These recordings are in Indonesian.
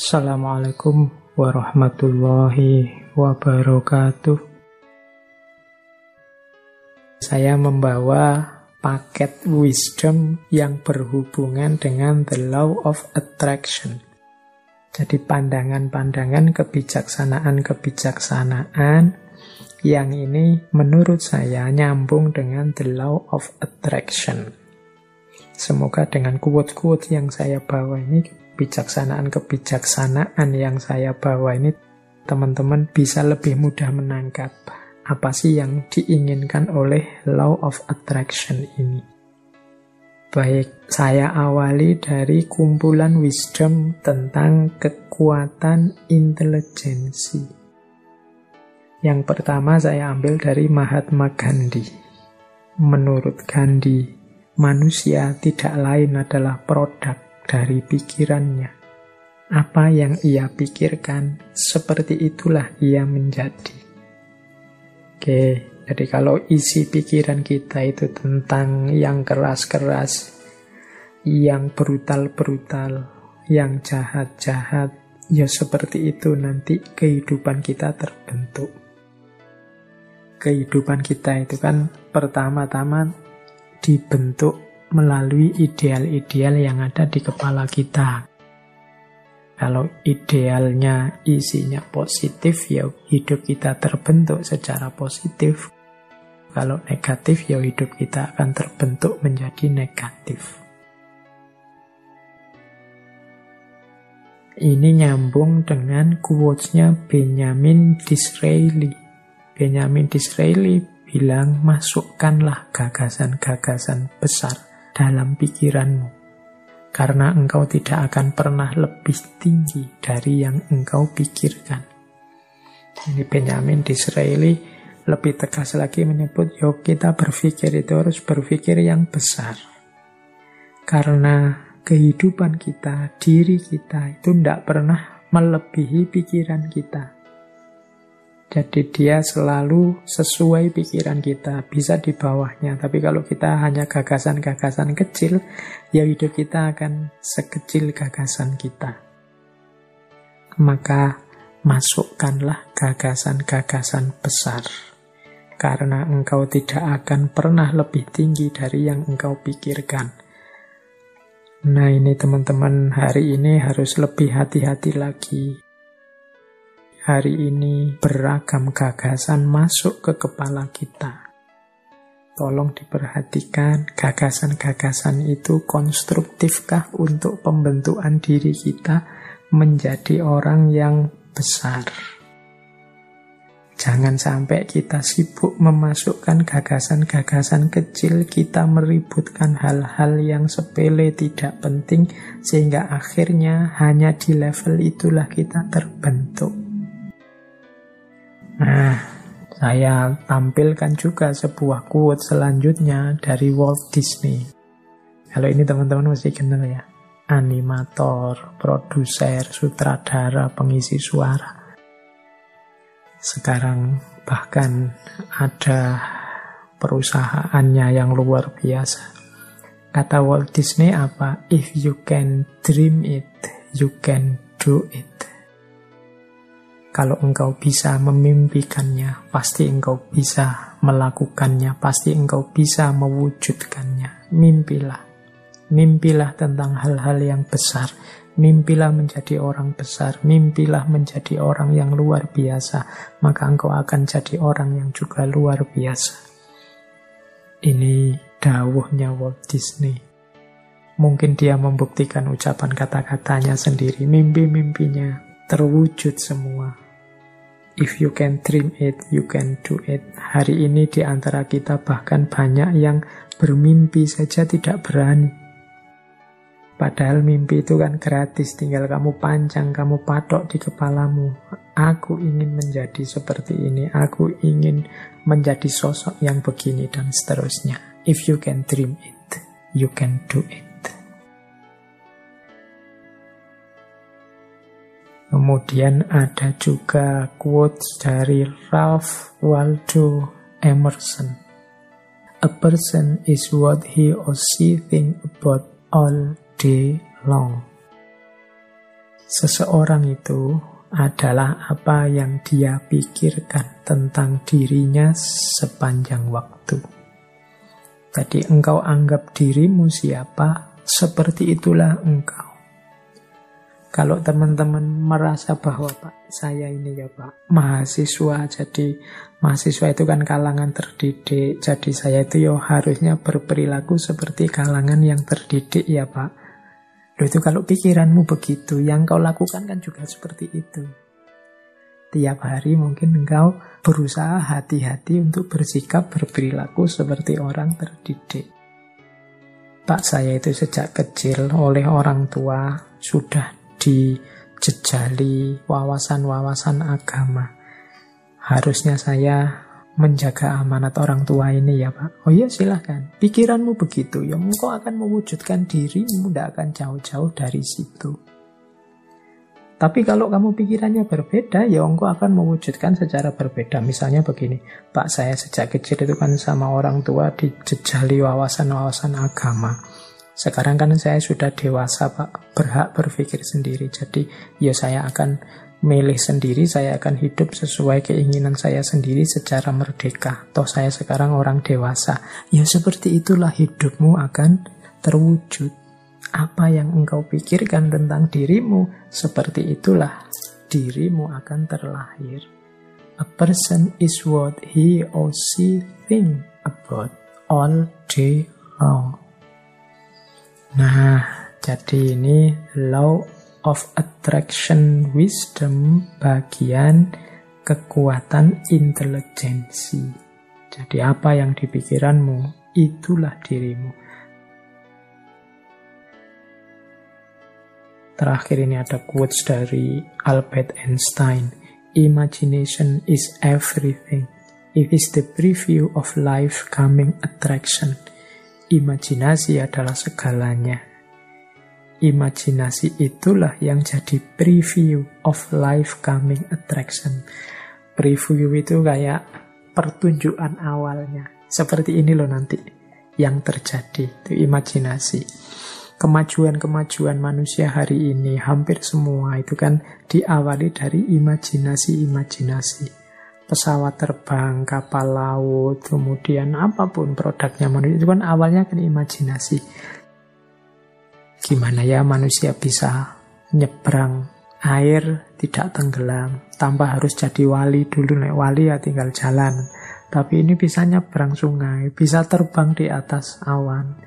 Assalamualaikum warahmatullahi wabarakatuh. Saya membawa paket wisdom yang berhubungan dengan the law of attraction. Jadi pandangan-pandangan, kebijaksanaan yang ini menurut saya nyambung dengan the law of attraction. Semoga dengan quote-quote yang saya bawa ini, kebijaksanaan yang saya bawa ini, teman-teman bisa lebih mudah menangkap apa sih yang diinginkan oleh law of attraction ini. Baik, saya awali dari kumpulan wisdom tentang kekuatan intelijensi. Yang pertama saya ambil dari Mahatma Gandhi. Menurut Gandhi, manusia tidak lain adalah produk dari pikirannya. Apa yang ia pikirkan, seperti itulah ia menjadi. Oke, jadi kalau isi pikiran kita itu tentang yang keras-keras, yang brutal-brutal, yang jahat-jahat, ya seperti itu nanti kehidupan kita terbentuk. Kehidupan kita itu kan pertama-tama dibentuk melalui ideal-ideal yang ada di kepala kita. Kalau idealnya isinya positif, ya hidup kita terbentuk secara positif. Kalau negatif, ya hidup kita akan terbentuk menjadi negatif. Ini nyambung dengan quotes-nya Benjamin Disraeli. Benjamin Disraeli bilang, masukkanlah gagasan-gagasan besar dalam pikiranmu, karena engkau tidak akan pernah lebih tinggi dari yang engkau pikirkan. Ini Benjamin Disraeli lebih tegas lagi menyebut, yuk kita berpikir itu harus berpikir yang besar. Karena kehidupan kita, diri kita itu tidak pernah melebihi pikiran kita. Jadi dia selalu sesuai pikiran kita, bisa di bawahnya. Tapi kalau kita hanya gagasan-gagasan kecil, ya hidup kita akan sekecil gagasan kita. Maka masukkanlah gagasan-gagasan besar, karena engkau tidak akan pernah lebih tinggi dari yang engkau pikirkan. Nah ini teman-teman, hari ini harus lebih hati-hati lagi. Hari ini beragam gagasan masuk ke kepala kita. Tolong diperhatikan, gagasan-gagasan itu konstruktifkah untuk pembentukan diri kita menjadi orang yang besar. Jangan sampai kita sibuk memasukkan gagasan-gagasan kecil, kita meributkan hal-hal yang sepele, tidak penting, sehingga akhirnya hanya di level itulah kita terbentuk. Nah, saya tampilkan juga sebuah quote selanjutnya dari Walt Disney. Kalau ini teman-teman mesti kenal ya. Animator, produser, sutradara, pengisi suara. Sekarang bahkan ada perusahaannya yang luar biasa. Kata Walt Disney apa? If you can dream it, you can do it. Kalau engkau bisa memimpikannya, pasti engkau bisa melakukannya, pasti engkau bisa mewujudkannya. Mimpilah. Mimpilah tentang hal-hal yang besar. Mimpilah menjadi orang besar. Mimpilah menjadi orang yang luar biasa. Maka engkau akan jadi orang yang juga luar biasa. Ini dawuhnya Walt Disney. Mungkin dia membuktikan ucapan kata-katanya sendiri. Mimpi-mimpinya terwujud semua. If you can dream it, you can do it. Hari ini di antara kita bahkan banyak yang bermimpi saja tidak berani. Padahal mimpi itu kan gratis, tinggal kamu pancang, kamu patok di kepalamu. Aku ingin menjadi seperti ini, aku ingin menjadi sosok yang begini, dan seterusnya. If you can dream it, you can do it. Kemudian ada juga quotes dari Ralph Waldo Emerson. A person is what he or she thinks about all day long. Seseorang itu adalah apa yang dia pikirkan tentang dirinya sepanjang waktu. Tadi engkau anggap dirimu siapa, seperti itulah engkau. Kalau teman-teman merasa bahwa Pak, saya ini ya Pak, mahasiswa, jadi mahasiswa itu kan kalangan terdidik, jadi saya itu ya harusnya berperilaku seperti kalangan yang terdidik ya Pak. Loh, itu kalau pikiranmu begitu, yang kau lakukan kan juga seperti itu. Tiap hari mungkin engkau berusaha hati-hati untuk bersikap, berperilaku seperti orang terdidik. Pak, saya itu sejak kecil oleh orang tua sudah dijejali wawasan-wawasan agama. Harusnya saya menjaga amanat orang tua ini ya Pak. Oh iya, silahkan. Pikiranmu begitu, ya engkau akan mewujudkan dirimu, tidak akan jauh-jauh dari situ. Tapi kalau kamu pikirannya berbeda, ya engkau akan mewujudkan secara berbeda. Misalnya begini, Pak, saya sejak kecil itu kan sama orang tua dijejali wawasan-wawasan agama. Sekarang kan saya sudah dewasa Pak, berhak berpikir sendiri. Jadi ya saya akan milih sendiri, saya akan hidup sesuai keinginan saya sendiri secara merdeka. Toh saya sekarang orang dewasa. Ya seperti itulah hidupmu akan terwujud. Apa yang engkau pikirkan tentang dirimu, seperti itulah dirimu akan terlahir. A person is what he or she think about all day long. Nah, jadi ini Law of Attraction Wisdom bagian kekuatan intelijensi. Jadi apa yang di pikiranmu, itulah dirimu. Terakhir ini ada quotes dari Albert Einstein. Imagination is everything. It is the preview of life coming attraction. Imajinasi adalah segalanya. Imajinasi itulah yang jadi preview of life coming attraction. Preview itu kayak pertunjukan awalnya. Seperti ini loh nanti yang terjadi, itu imajinasi. Kemajuan-kemajuan manusia hari ini hampir semua itu kan diawali dari imajinasi-imajinasi. Pesawat terbang, kapal laut, kemudian apapun produknya manusia, itu kan awalnya kan imajinasi. Gimana ya manusia bisa nyebrang air tidak tenggelam, tanpa harus jadi wali dulu, naik wali ya tinggal jalan. Tapi ini bisa nyebrang sungai, bisa terbang di atas awan.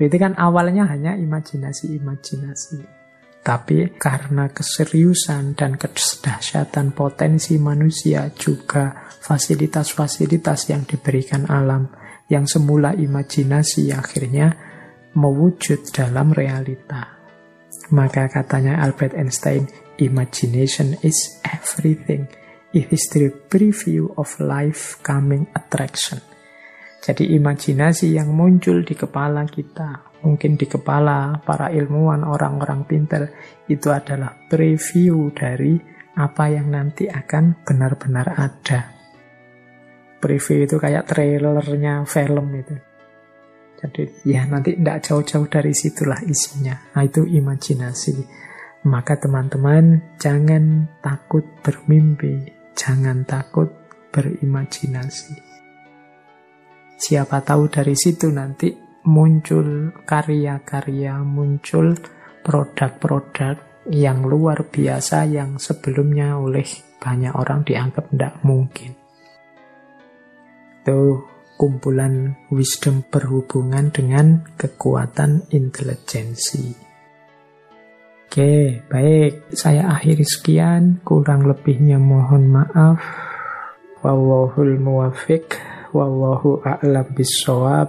Itu kan awalnya hanya imajinasi-imajinasi. Tapi karena keseriusan dan kedahsyatan potensi manusia juga fasilitas-fasilitas yang diberikan alam yang semula imajinasi akhirnya mewujud dalam realita. Maka katanya Albert Einstein, imagination is everything. It is the preview of life coming attraction. Jadi imajinasi yang muncul di kepala kita, mungkin di kepala para ilmuwan, orang-orang pintar, itu adalah preview dari apa yang nanti akan benar-benar ada. Preview itu kayak trailernya film itu. Jadi ya nanti tidak jauh-jauh dari situlah isinya. Nah, itu imajinasi. Maka teman-teman jangan takut bermimpi, jangan takut berimajinasi. Siapa tahu dari situ nanti muncul karya-karya, muncul produk-produk yang luar biasa yang sebelumnya oleh banyak orang dianggap tidak mungkin. Itu kumpulan wisdom berhubungan dengan kekuatan intelijensi. Oke, baik. Saya akhiri sekian. Kurang lebihnya mohon maaf. Wallahul muwafiq. Wallahu a'lam bissawab.